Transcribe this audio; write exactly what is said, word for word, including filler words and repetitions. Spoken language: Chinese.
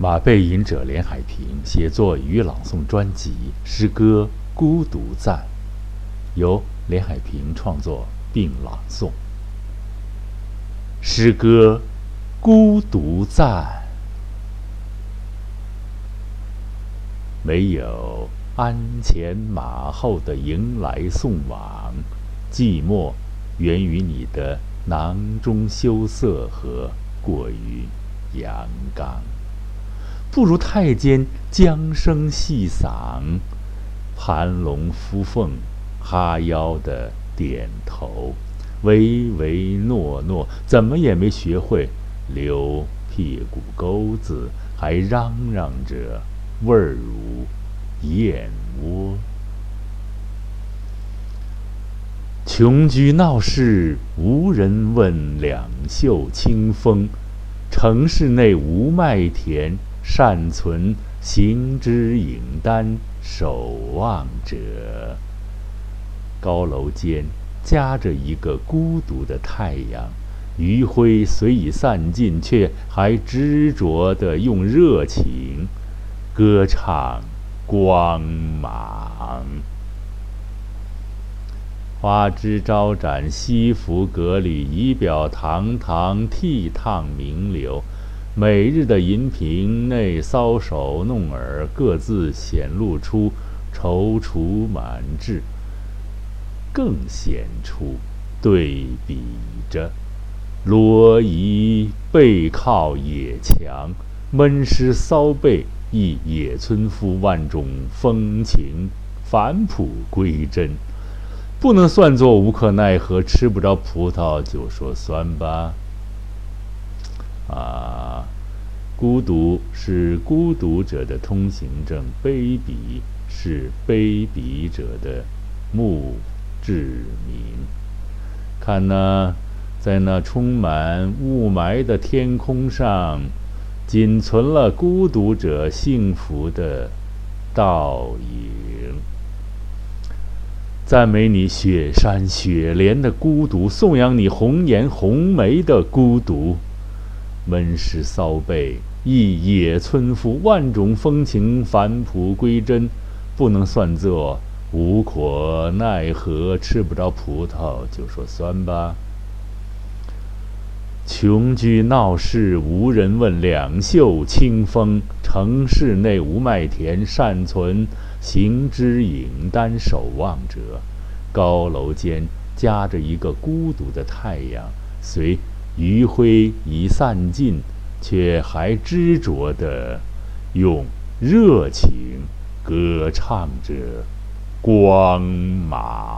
马背吟者连海平写作与朗诵专辑《诗歌孤独赞》，由连海平创作并朗诵。《诗歌孤独赞》，没有鞍前马后的迎来送往，寂寞源于你的囊中羞涩和过于阳刚。不如太监将声细嗓，盘龙敷凤，哈腰的点头，唯唯诺诺，怎么也没学会留屁股钩子，还嚷嚷着味儿如燕窝。穷居闹市无人问，两袖清风，城市内无麦田，善存行之影单，守望者。高楼间夹着一个孤独的太阳，余晖虽已散尽，却还执着地用热情歌唱光芒。花枝招展，西服革履，仪表堂堂，倜傥名流。每日的银瓶内搔首弄耳，各自显露出踌躇满志，更显出对比着罗衣背靠野墙，闷湿搔背，亦野村夫万种风情，返璞归真。不能算作无可奈何，吃不着葡萄就说酸吧。啊，孤独是孤独者的通行证，卑鄙是卑鄙者的墓志铭。看呢，在那充满雾霾的天空上，仅存了孤独者幸福的倒影。赞美你雪山雪莲的孤独，颂扬你红颜红梅的孤独。闷湿搔背，亦野村夫，万种风情，返璞归真。不能算作无可奈何，吃不着葡萄就说酸吧。穷居闹市无人问，两袖清风，城市内无麦田，善存行之影单，守望者。高楼间夹着一个孤独的太阳，随余晖已散尽，却还执着地用热情歌唱着光芒。